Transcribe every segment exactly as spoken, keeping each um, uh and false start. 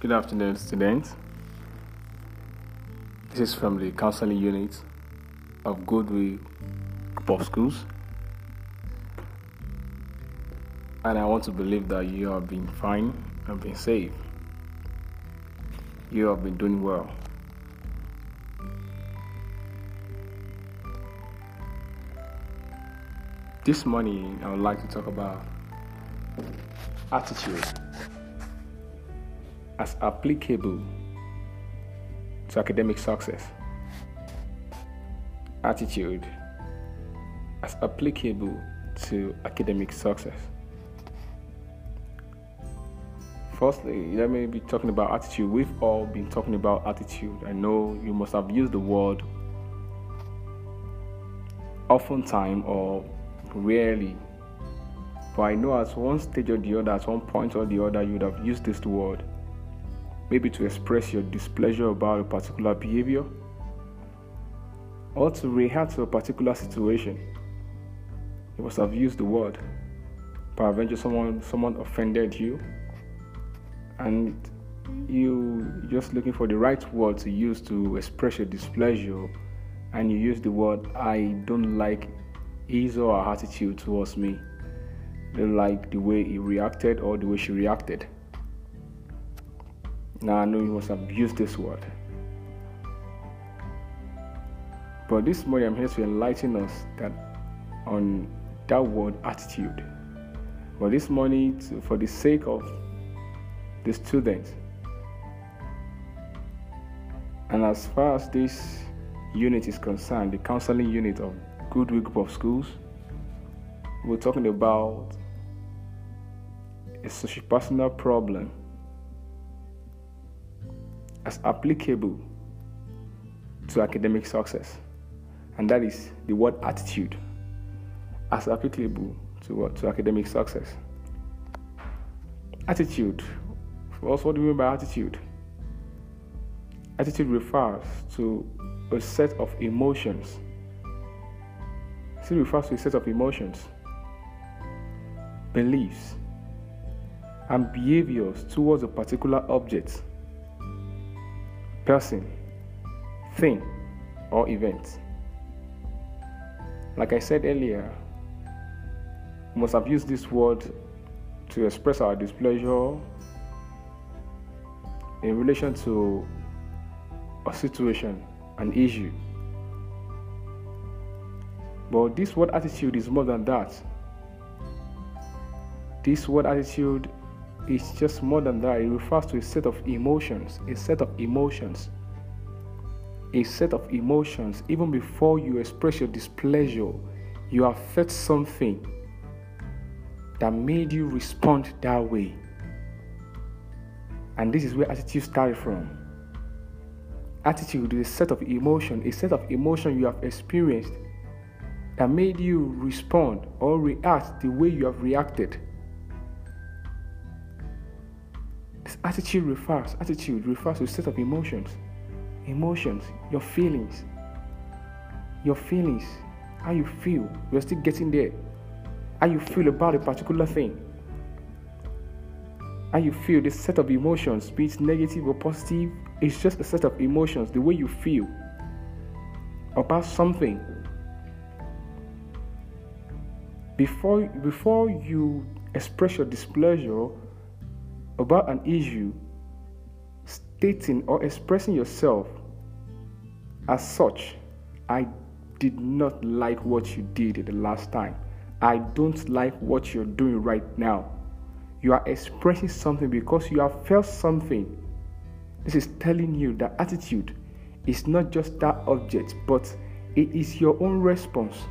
Good afternoon, students. This is from the counseling unit of Goodwill Group of Schools, and I want to believe that you have been fine and been safe. You have been doing well. This morning, I would like to talk about attitude as applicable to academic success. Attitude as applicable to academic success. Firstly, let me be talking about attitude. We've all been talking about attitude. I know you must have used the word oftentimes or rarely. But I know at one stage or the other, at one point or the other, you would have used this word, maybe to express your displeasure about a particular behavior, or to react to a particular situation. You must have used the word. Peradventure, someone someone offended you, and you just looking for the right word to use to express your displeasure, and you use the word, "I don't like his or her attitude towards me. Didn't like the way he reacted or the way she reacted." Now I know you must abuse this word, but this morning I'm here to enlighten us that on that word attitude. But this morning, for the sake of the students, and as far as this unit is concerned, the counseling unit of Goodwill Group of Schools, we're talking about a sociopersonal problem as applicable to academic success, and that is the word attitude as applicable to what to academic success. Attitude. For us, what do we mean by attitude? Attitude refers to a set of emotions. It refers to a set of emotions, beliefs, and behaviors towards a particular object, person, thing, or event. Like I said earlier, we must have used this word to express our displeasure in relation to a situation, an issue. But this word attitude is more than that. This word attitude is just more than that. It refers to a set of emotions, a set of emotions, a set of emotions. Even before you express your displeasure, you have felt something that made you respond that way. And this is where attitude started from. Attitude is a set of emotion, a set of emotion you have experienced that made you respond or react the way you have reacted. This attitude refers, attitude refers to a set of emotions, emotions, your feelings, your feelings, how you feel. You're still getting there. How you feel about a particular thing. How you feel. This set of emotions, be it negative or positive, it's just a set of emotions. The way you feel about something. Before, before you express your displeasure about an issue, stating or expressing yourself as such, "I did not like what you did the last time. I don't like what you're doing right now." You are expressing something because you have felt something. This is telling you that attitude is not just that object, but it is your own response.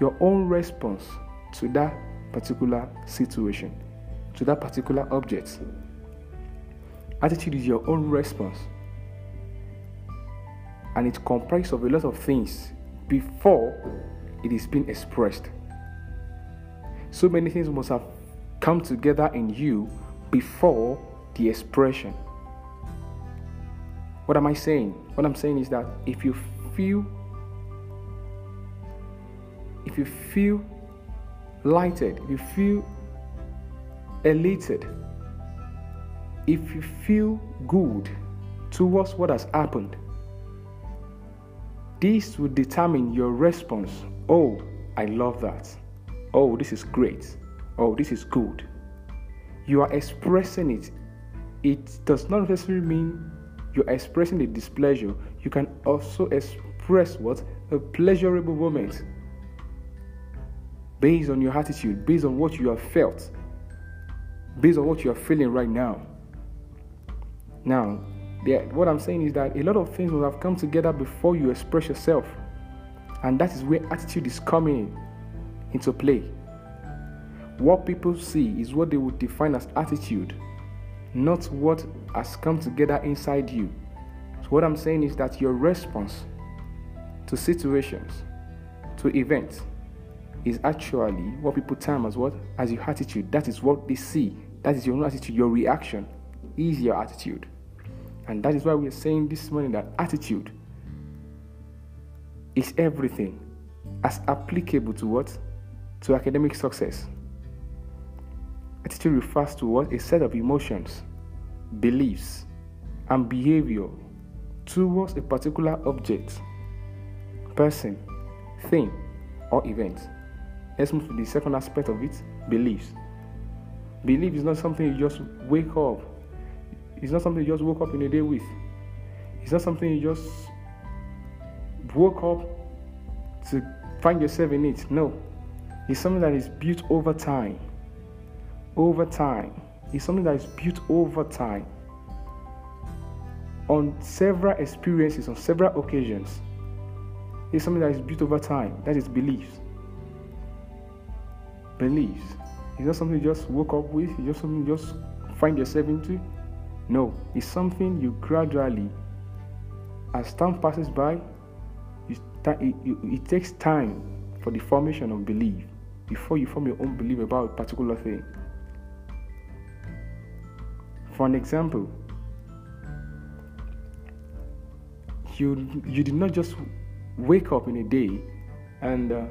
Your own response to that particular situation, to that particular object. Attitude is your own response, and it comprises of a lot of things before it is being expressed. So many things must have come together in you before the expression. What am I saying? What I'm saying is that if you feel If you feel lighted, if you feel elated, if you feel good towards what has happened, this will determine your response. Oh, I love that. Oh, this is great. Oh, this is good. You are expressing it. It does not necessarily mean you're expressing a displeasure. You can also express what? A pleasurable moment. Based on your attitude, based on what you have felt, based on what you are feeling right now. Now, what I'm saying is that a lot of things will have come together before you express yourself. And that is where attitude is coming into play. What people see is what they would define as attitude, not what has come together inside you. So what I'm saying is that your response to situations, to events, is actually what people term as what? As your attitude. That is what they see. That is your own attitude. Your reaction is your attitude. And that is why we are saying this morning that attitude is everything, as applicable to what? To academic success. Attitude refers to what? A set of emotions, beliefs, and behavior towards a particular object, person, thing, or event. Let's move to the second aspect of it, beliefs. Belief is not something you just wake up. It's not something you just woke up in a day with. It's not something you just woke up to find yourself in it. No. It's something that is built over time. Over time. It's something that is built over time. On several experiences, on several occasions. It's something that is built over time. That is beliefs. Beliefs. It's not something you just woke up with. It's not something you just find yourself into. No, it's something you gradually, as time passes by, you ta- it, you, it takes time for the formation of belief before you form your own belief about a particular thing. For an example, you you did not just wake up in a day and uh,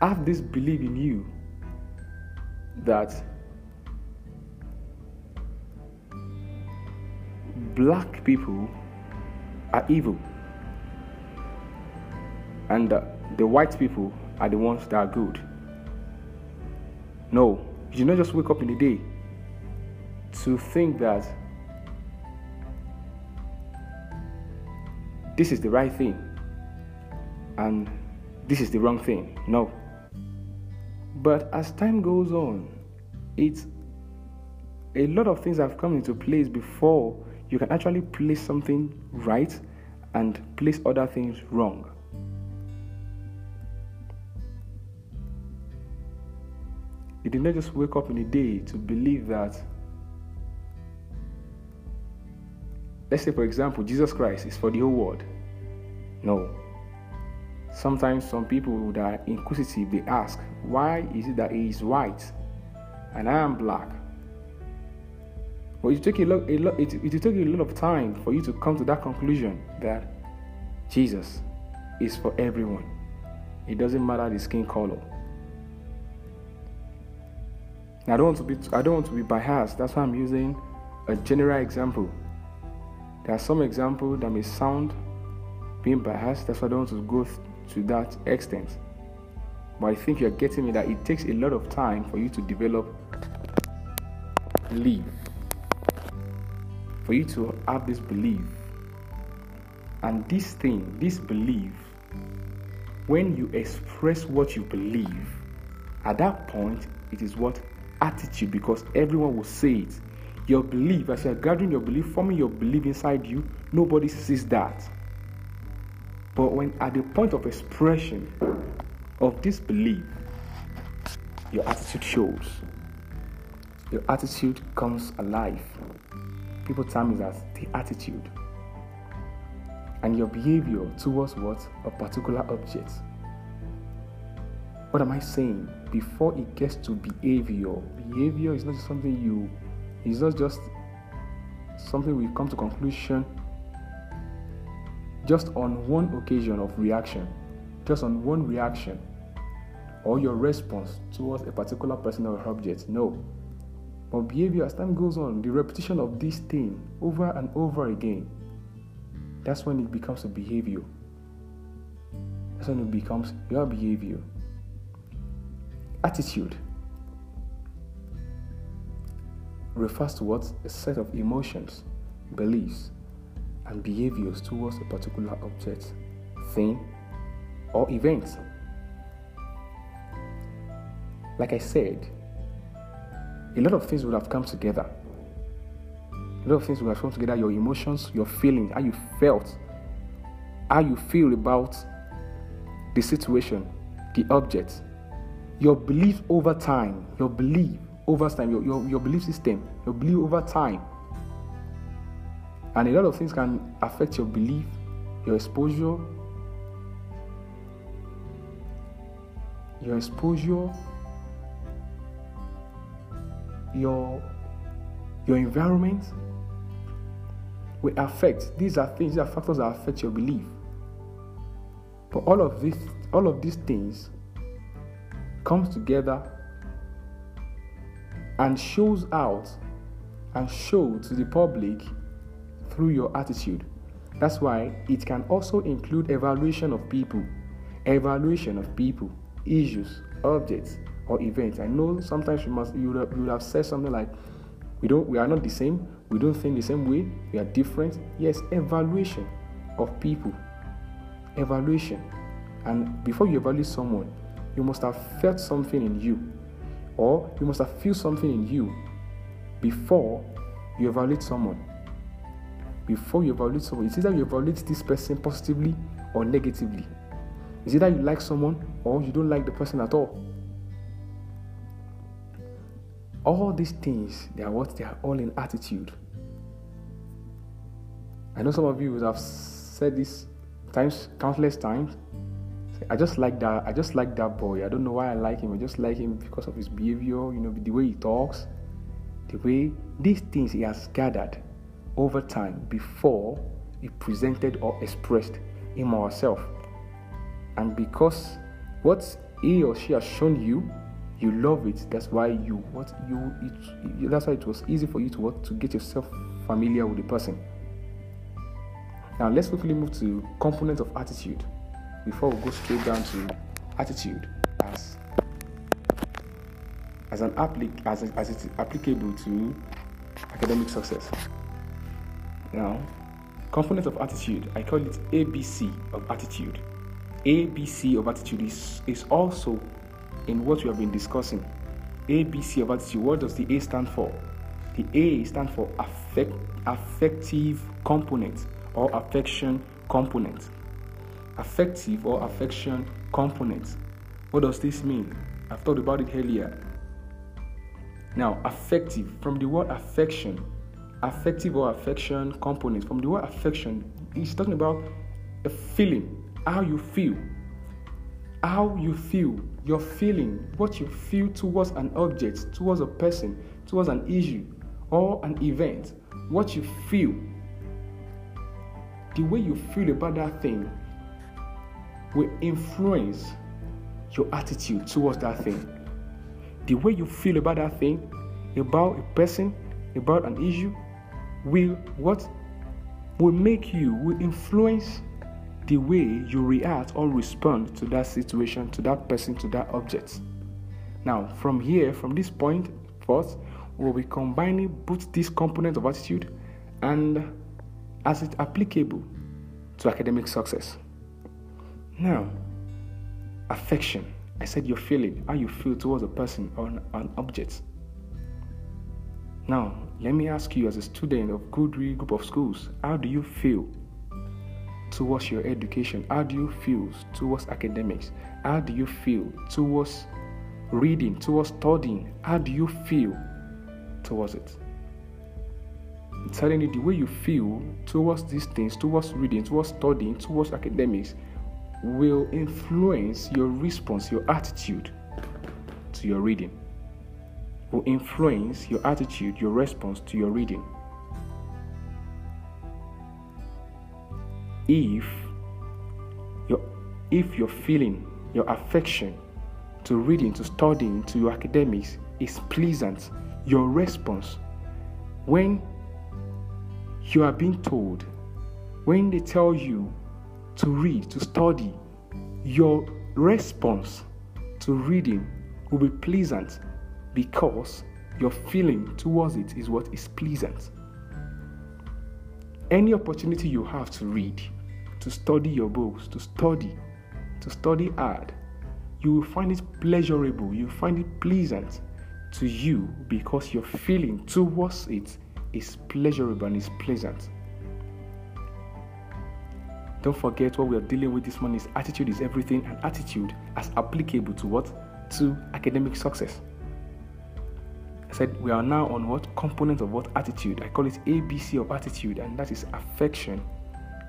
have this belief in you that black people are evil and uh, the white people are the ones that are good. No, you do not just wake up in the day to think that this is the right thing and this is the wrong thing. No. But as time goes on, it's a lot of things have come into place before you can actually place something right and place other things wrong. You did not just wake up in a day to believe that, let's say for example, Jesus Christ is for the whole world. No. Sometimes some people that are inquisitive, they ask, why is it that he is white and I am black? But it took a lot, a lot, it, it took a lot of time for you to come to that conclusion that Jesus is for everyone. It doesn't matter the skin color. Now, I don't want to be, I don't want to be biased. That's why I'm using a general example. There are some examples that may sound being biased. That's why I don't want to go to that extent. But I think you're getting me that it takes a lot of time for you to develop belief. For you to have this belief, and this thing, this belief, when you express what you believe, at that point, it is what? Attitude, because everyone will say it. Your belief, as you are gathering your belief, forming your belief inside you, nobody sees that. But when at the point of expression of this belief, your attitude shows. Your attitude comes alive. People term it as the attitude, and your behavior towards what? A particular object. What am I saying? Before it gets to behavior, behavior is not just something you, it's not just something we come to conclusion just on one occasion of reaction, just on one reaction. or your response towards a particular person or object. No. But behavior, as time goes on, the repetition of this thing over and over again, that's when it becomes a behavior. That's when it becomes your behavior. Attitude refers to what? A set of emotions, beliefs, and behaviors towards a particular object, thing, or event. Like I said, a lot of things would have come together. A lot of things would have come together. Your emotions, your feelings, how you felt, how you feel about the situation, the object, your belief over time, your belief over time, your, your, your belief system, your belief over time. And a lot of things can affect your belief, your exposure, your exposure, your your environment will affect. These are things, these are factors that affect your belief. But all of this, all of these things comes together and shows out and show to the public through your attitude. That's why it can also include evaluation of people, evaluation of people, issues, objects, or events. I know sometimes you must you would have said something like, "We don't, we are not the same. We don't think the same way. We are different." Yes, evaluation of people, evaluation, and before you evaluate someone, you must have felt something in you, or you must have feel something in you before you evaluate someone. Before you evaluate someone, it's either you evaluate this person positively or negatively. It's either you like someone or you don't like the person at all. All these things, they are what? They are all in attitude. I know some of you would have said this times, countless times. I just like that. I just like that boy. I don't know why I like him. I just like him because of his behavior. You know, the way he talks, the way these things he has gathered over time before he presented or expressed him or herself. And because what he or she has shown you, you love it. That's why you what you it, that's why it was easy for you to what to get yourself familiar with the person. Now let's quickly move to components of attitude before we go straight down to attitude as as an applic as as it's applicable to academic success. Now, components of attitude, I call it A B C of attitude. A B C of attitude is is also in what we have been discussing. A B C of attitude, what does the A stand for? The A stands for affect, affective component or affection component. Affective or affection component. What does this mean? I've talked about it earlier. Now, affective, from the word affection, affective or affection component, from the word affection, it's talking about a feeling, how you feel, how you feel, your feeling, what you feel towards an object, towards a person, towards an issue or an event, what you feel, the way you feel about that thing will influence your attitude towards that thing. The way you feel about that thing, about a person, about an issue, will what will make you, will influence the way you react or respond to that situation, to that person, to that object. Now, from here, from this point forth, we'll be combining both these components of attitude and as it's applicable to academic success. Now, affection. I said your feeling, how you feel towards a person or an object. Now, let me ask you as a student of Goodwill Group of Schools, how do you feel towards your education? How do you feel towards academics? How do you feel towards reading, towards studying? How do you feel towards it? I'm telling you, the way you feel towards these things, towards reading, towards studying, towards academics, will influence your response, your attitude to your reading. Will influence your attitude, your response to your reading. If your if your feeling, your affection to reading, to studying, to your academics is pleasant. Your response, when you are being told, when they tell you to read, to study, your response to reading will be pleasant because your feeling towards it is what is pleasant. Any opportunity you have to read, to study your books, to study, to study hard, you will find it pleasurable, you will find it pleasant to you because your feeling towards it is pleasurable and is pleasant. Don't forget what we are dealing with this morning is attitude is everything, and attitude as applicable to what? To academic success. I said we are now on what component of what attitude? I call it A B C of attitude, and that is affection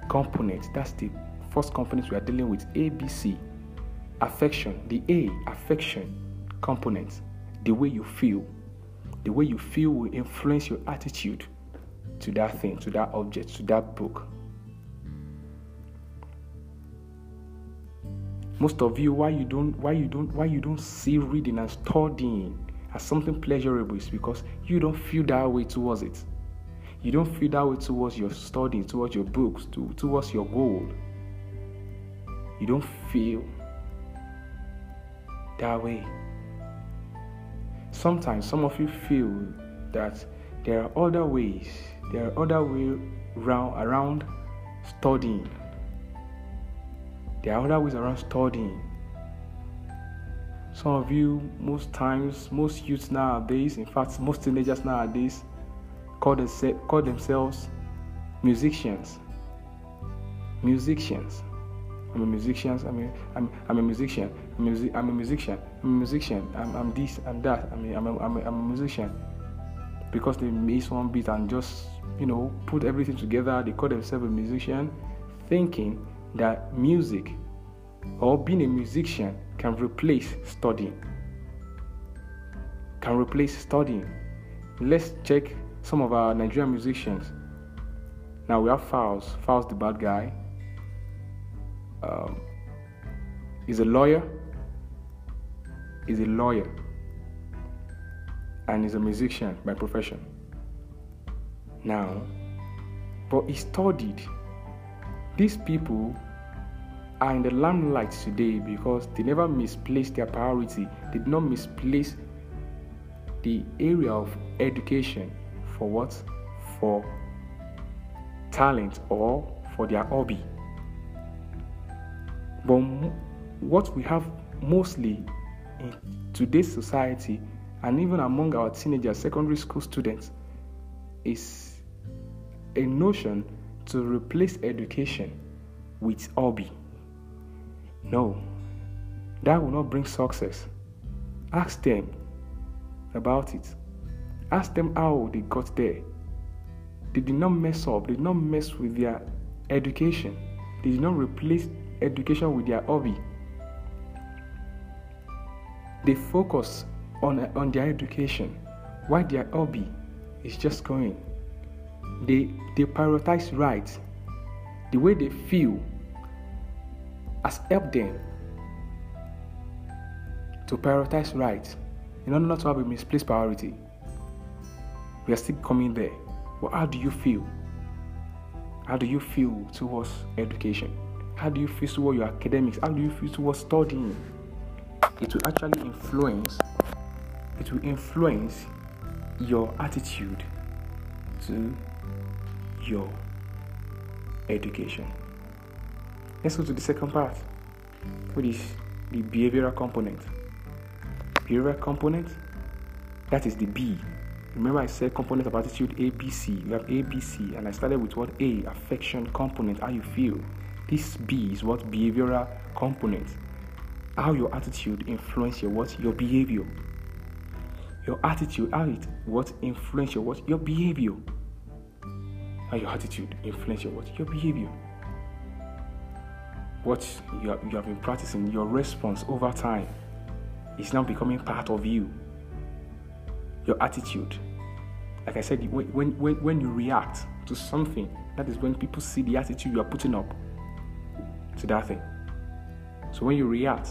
component. That's the first component we are dealing with, A B C. Affection, the A, affection component. The way you feel. The way you feel will influence your attitude to that thing, to that object, to that book. Most of you, why you don't, why you don't, why you don't see reading and studying as something pleasurable is because you don't feel that way towards it. You don't feel that way towards your studying, towards your books, to, towards your goal. You don't feel that way. Sometimes some of you feel that there are other ways, there are other ways around studying. There are other ways around studying. Some of you, most times, most youths nowadays, in fact, most teenagers nowadays, call, themse- call themselves musicians. Musicians. I'm a musician. I'm a, I'm, I'm a musician. I'm a, music- I'm a musician. I'm a musician. I'm, I'm this. I'm that. I'm a, I'm a, I'm a, I'm a musician. Because they miss one beat and just, you know, put everything together. They call themselves a musician, thinking that music or being a musician can replace studying. Can replace studying. Let's check some of our Nigerian musicians. Now we have Faust. Faust, the bad guy. Um, he's a lawyer. He's a lawyer. And he's a musician by profession. Now, but he studied. These people are in the limelight today because they never misplaced their priority. They did not misplace the area of education for what? For talent or for their hobby. But what we have mostly in today's society and even among our teenagers, secondary school students, is a notion to replace education with hobby. No, that will not bring success. Ask them about it. Ask them how they got there. They did not mess up. They did not mess with their education. They did not replace education with their hobby. They focus on, on their education while their hobby is just going. They they prioritize right. The way they feel has helped them to prioritize right in order not to have a misplaced priority. We are still coming there. Well, how do you feel? How do you feel towards education? How do you feel towards your academics? How do you feel towards studying? It will actually influence, it will influence your attitude to your education. Let's go to the second part, which is the behavioral component. Behavioral component, that is the B. Remember I said component of attitude A, B, C. We have A, B, C, and I started with what? A, affection component, how you feel. This B is what? Behavioral component. How your attitude influences your what? Your behavior. Your attitude, how it what influences your what? Your behavior. How your attitude influences your what? Your behavior. What you have, you have been practicing, your response over time is now becoming part of you. Your attitude. Like I said, when, when, when you react to something, that is when people see the attitude you are putting up to that thing. So when you react,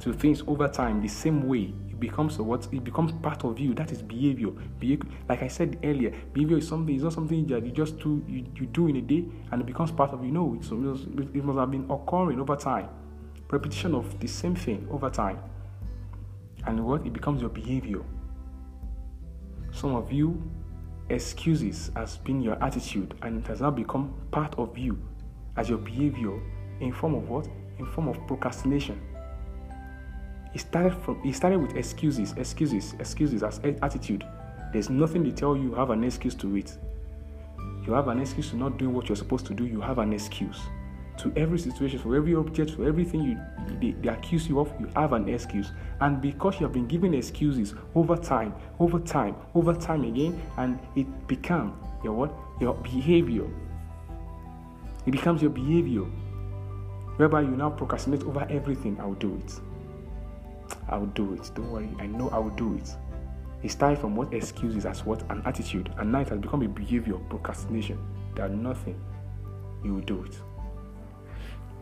to things over time the same way, it becomes a what? It becomes part of you. That is behavior. Behavior, like I said earlier, behavior is something. It's not something that you just do. You, you do in a day, and it becomes part of you. No, it's, it must have been occurring over time. Repetition of the same thing over time, and what? It becomes your behavior. Some of you, excuses has been your attitude, and it has now become part of you as your behavior in form of what? In form of procrastination. It started from it started with excuses, excuses, excuses as attitude. There's nothing they tell you, you have an excuse to it. You have an excuse to not do what you're supposed to do. You have an excuse to every situation, for every object, for everything you they, they accuse you of. You have an excuse, and because you have been given excuses over time, over time, over time again, and it becomes your what? Your behavior. It becomes your behavior, whereby you now procrastinate over everything. I will do it. I will do it. Don't worry. I know I will do it. It started from what? Excuses as what? An attitude, and now it has become a behavior. Procrastination. There are nothing. You will do it.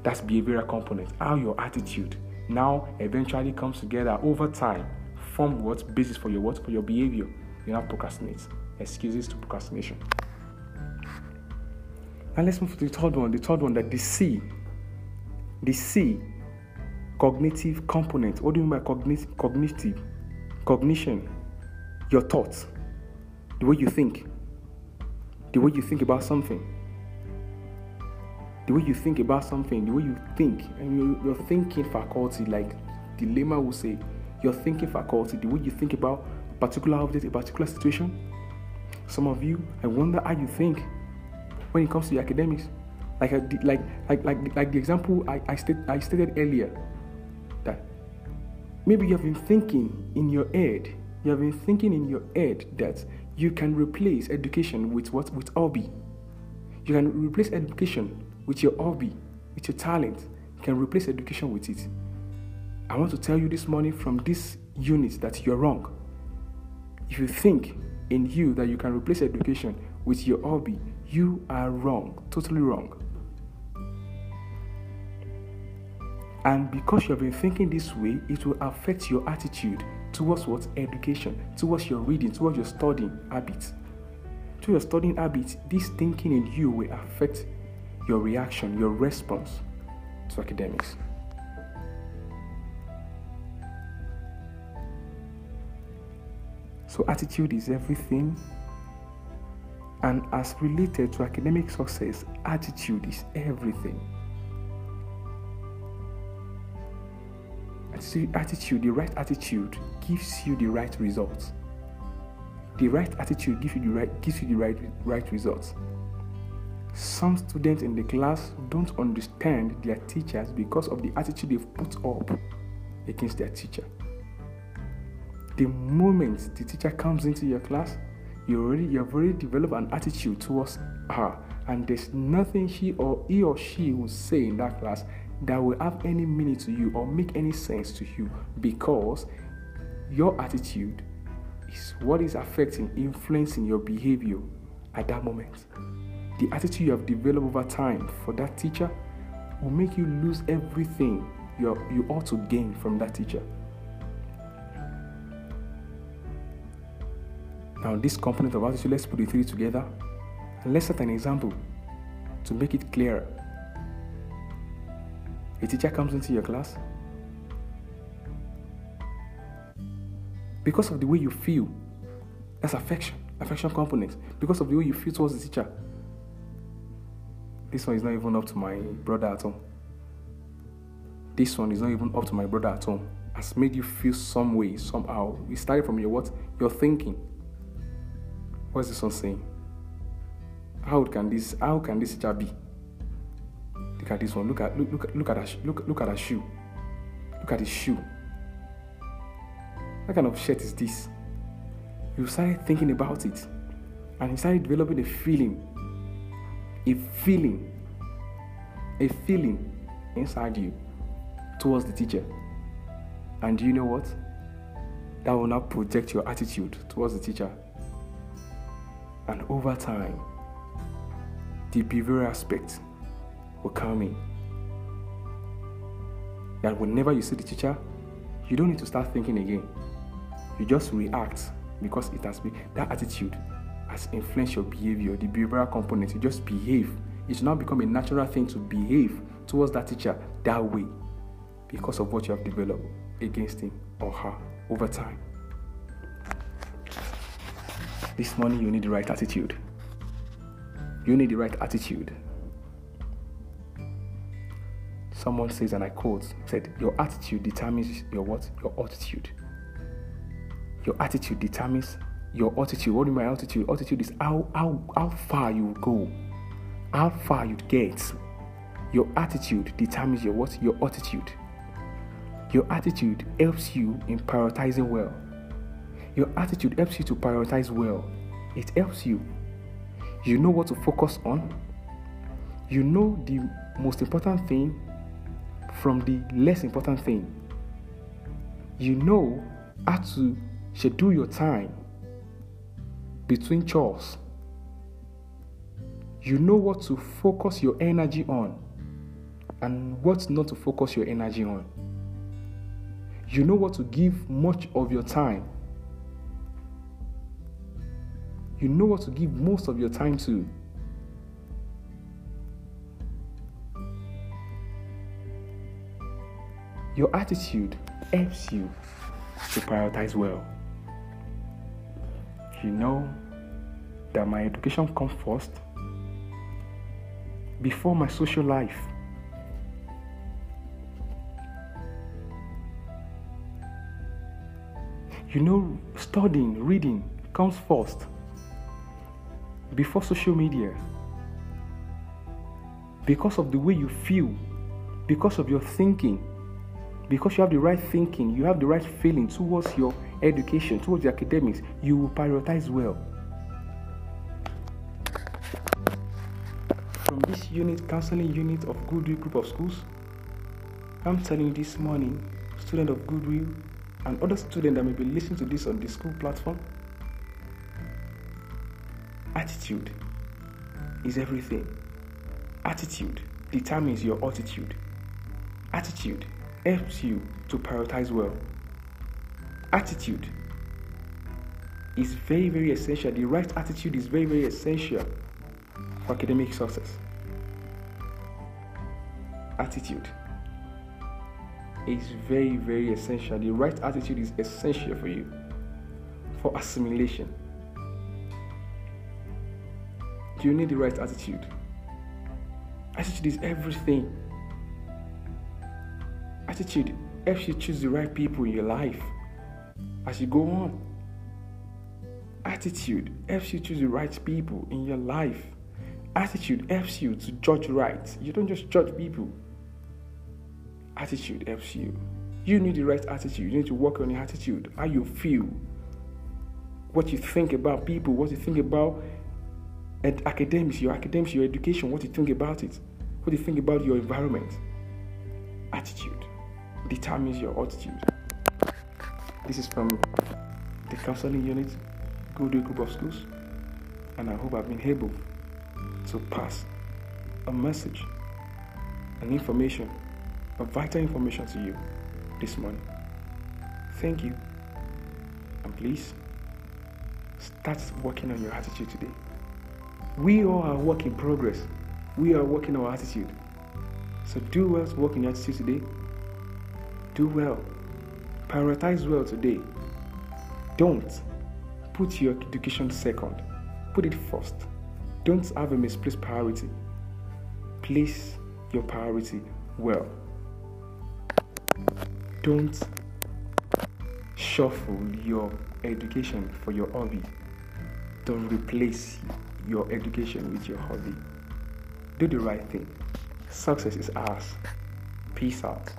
That's behavioral component. How your attitude now eventually comes together over time, form what? Basis for your what? For your behavior. You now procrastinate. Excuses to procrastination. Now let's move to the third one. The third one, that the C. The C, cognitive component. What do you mean by cognitive? Cognitive, cognition. Your thoughts, the way you think, the way you think about something. The way you think about something, the way you think, and your, your thinking faculty, like the lemma will say, your thinking faculty, the way you think about a particular object, a particular situation. Some of you, I wonder how you think when it comes to your academics. Like I, like, like, like, like the example I, I, state, I stated earlier, that maybe you have been thinking in your head, you have been thinking in your head that you can replace education with what? With hobby. You can replace education with your hobby, with your talent. You can replace education with it. I want to tell you this morning from this unit that you're wrong. If you think in you that you can replace education with your hobby, you are wrong, totally wrong. And because you have been thinking this way, it will affect your attitude towards what? Education, towards your reading, towards your studying habits. To your studying habits, this thinking in you will affect your reaction, your response to academics. So attitude is everything, and as related to academic success, attitude is everything. Attitude, the right attitude gives you the right results. The right attitude gives you the right gives you the right right results. Some students in the class don't understand their teachers because of the attitude they've put up against their teacher. The moment the teacher comes into your class, you already you have already developed an attitude towards her, and there's nothing she or he or she will say in that class that will have any meaning to you or make any sense to you, because your attitude is what is affecting, influencing your behavior at that moment. The attitude you have developed over time for that teacher will make you lose everything you, are, you ought to gain from that teacher. Now, this component of attitude, let's put the three together, and let's set an example to make it clearer. A teacher comes into your class. Because of the way you feel, that's affection, affection component. Because of the way you feel towards the teacher. This one is not even up to my brother at home. This one is not even up to my brother at home. Has made you feel some way, somehow. It started from your what? Your thinking. What's this one saying? How can this? How can this teacher be? Look at this one. Look at look look look at her look look at her shoe. Look at his shoe. What kind of shirt is this? You started thinking about it, and you started developing a feeling. A feeling, a feeling inside you towards the teacher. And you know what? That will now project your attitude towards the teacher. And over time, the behavioral aspect will come in. That whenever you see the teacher, you don't need to start thinking again. You just react because it has been, that attitude has influenced your behavior, the behavioral component. You just behave. It's now become a natural thing to behave towards that teacher that way because of what you have developed against him or her over time. This morning, you need the right attitude. You need the right attitude. Someone says, and I quote, said, your attitude determines your what? Your altitude. Your attitude determines your altitude. What do you mean by altitude? Altitude is how, how, how far you go, how far you get. Your attitude determines your what? Your altitude. Your attitude helps you in prioritizing well. Your attitude helps you to prioritize well. It helps you. You know what to focus on. You know the most important thing from the less important thing. You know how to schedule your time between chores. You know what to focus your energy on and what not to focus your energy on. You know what to give much of your time. You know what to give most of your time to. Your attitude helps you to prioritize well. You know that my education comes first before my social life. You know studying, reading comes first before social media, because of the way you feel, because of your thinking. Because you have the right thinking, you have the right feeling towards your education, towards your academics, you will prioritize well. From this unit, counseling unit of Goodwill Group of Schools, I'm telling you this morning, student of Goodwill and other students that may be listening to this on the school platform, attitude is everything. Attitude determines your altitude. Attitude helps you to prioritize well. Attitude is very, very essential. The right attitude is very, very essential for academic success. Attitude is very, very essential. The right attitude is essential for you, for assimilation. You need the right attitude. Attitude is everything. Attitude helps you choose the right people in your life as you go on. Attitude helps you choose the right people in your life. Attitude helps you to judge right. You don't just judge people. Attitude helps you. You need the right attitude. You need to work on your attitude, how you feel, what you think about people, what you think about academics, your academics, your education, what you think about it, what you think about your environment. Attitude determines your altitude. This is from the counseling unit, Goodwill Group of Schools, and I hope I've been able to pass a message, an information, a vital information to you this morning. Thank you, and please start working on your attitude today. We all are work in progress. We are working on our attitude. So do well to work in your attitude today. Do well. Prioritize well today. Don't put your education second. Put it first. Don't have a misplaced priority. Place your priority well. Don't shuffle your education for your hobby. Don't replace your education with your hobby. Do the right thing. Success is ours. Peace out.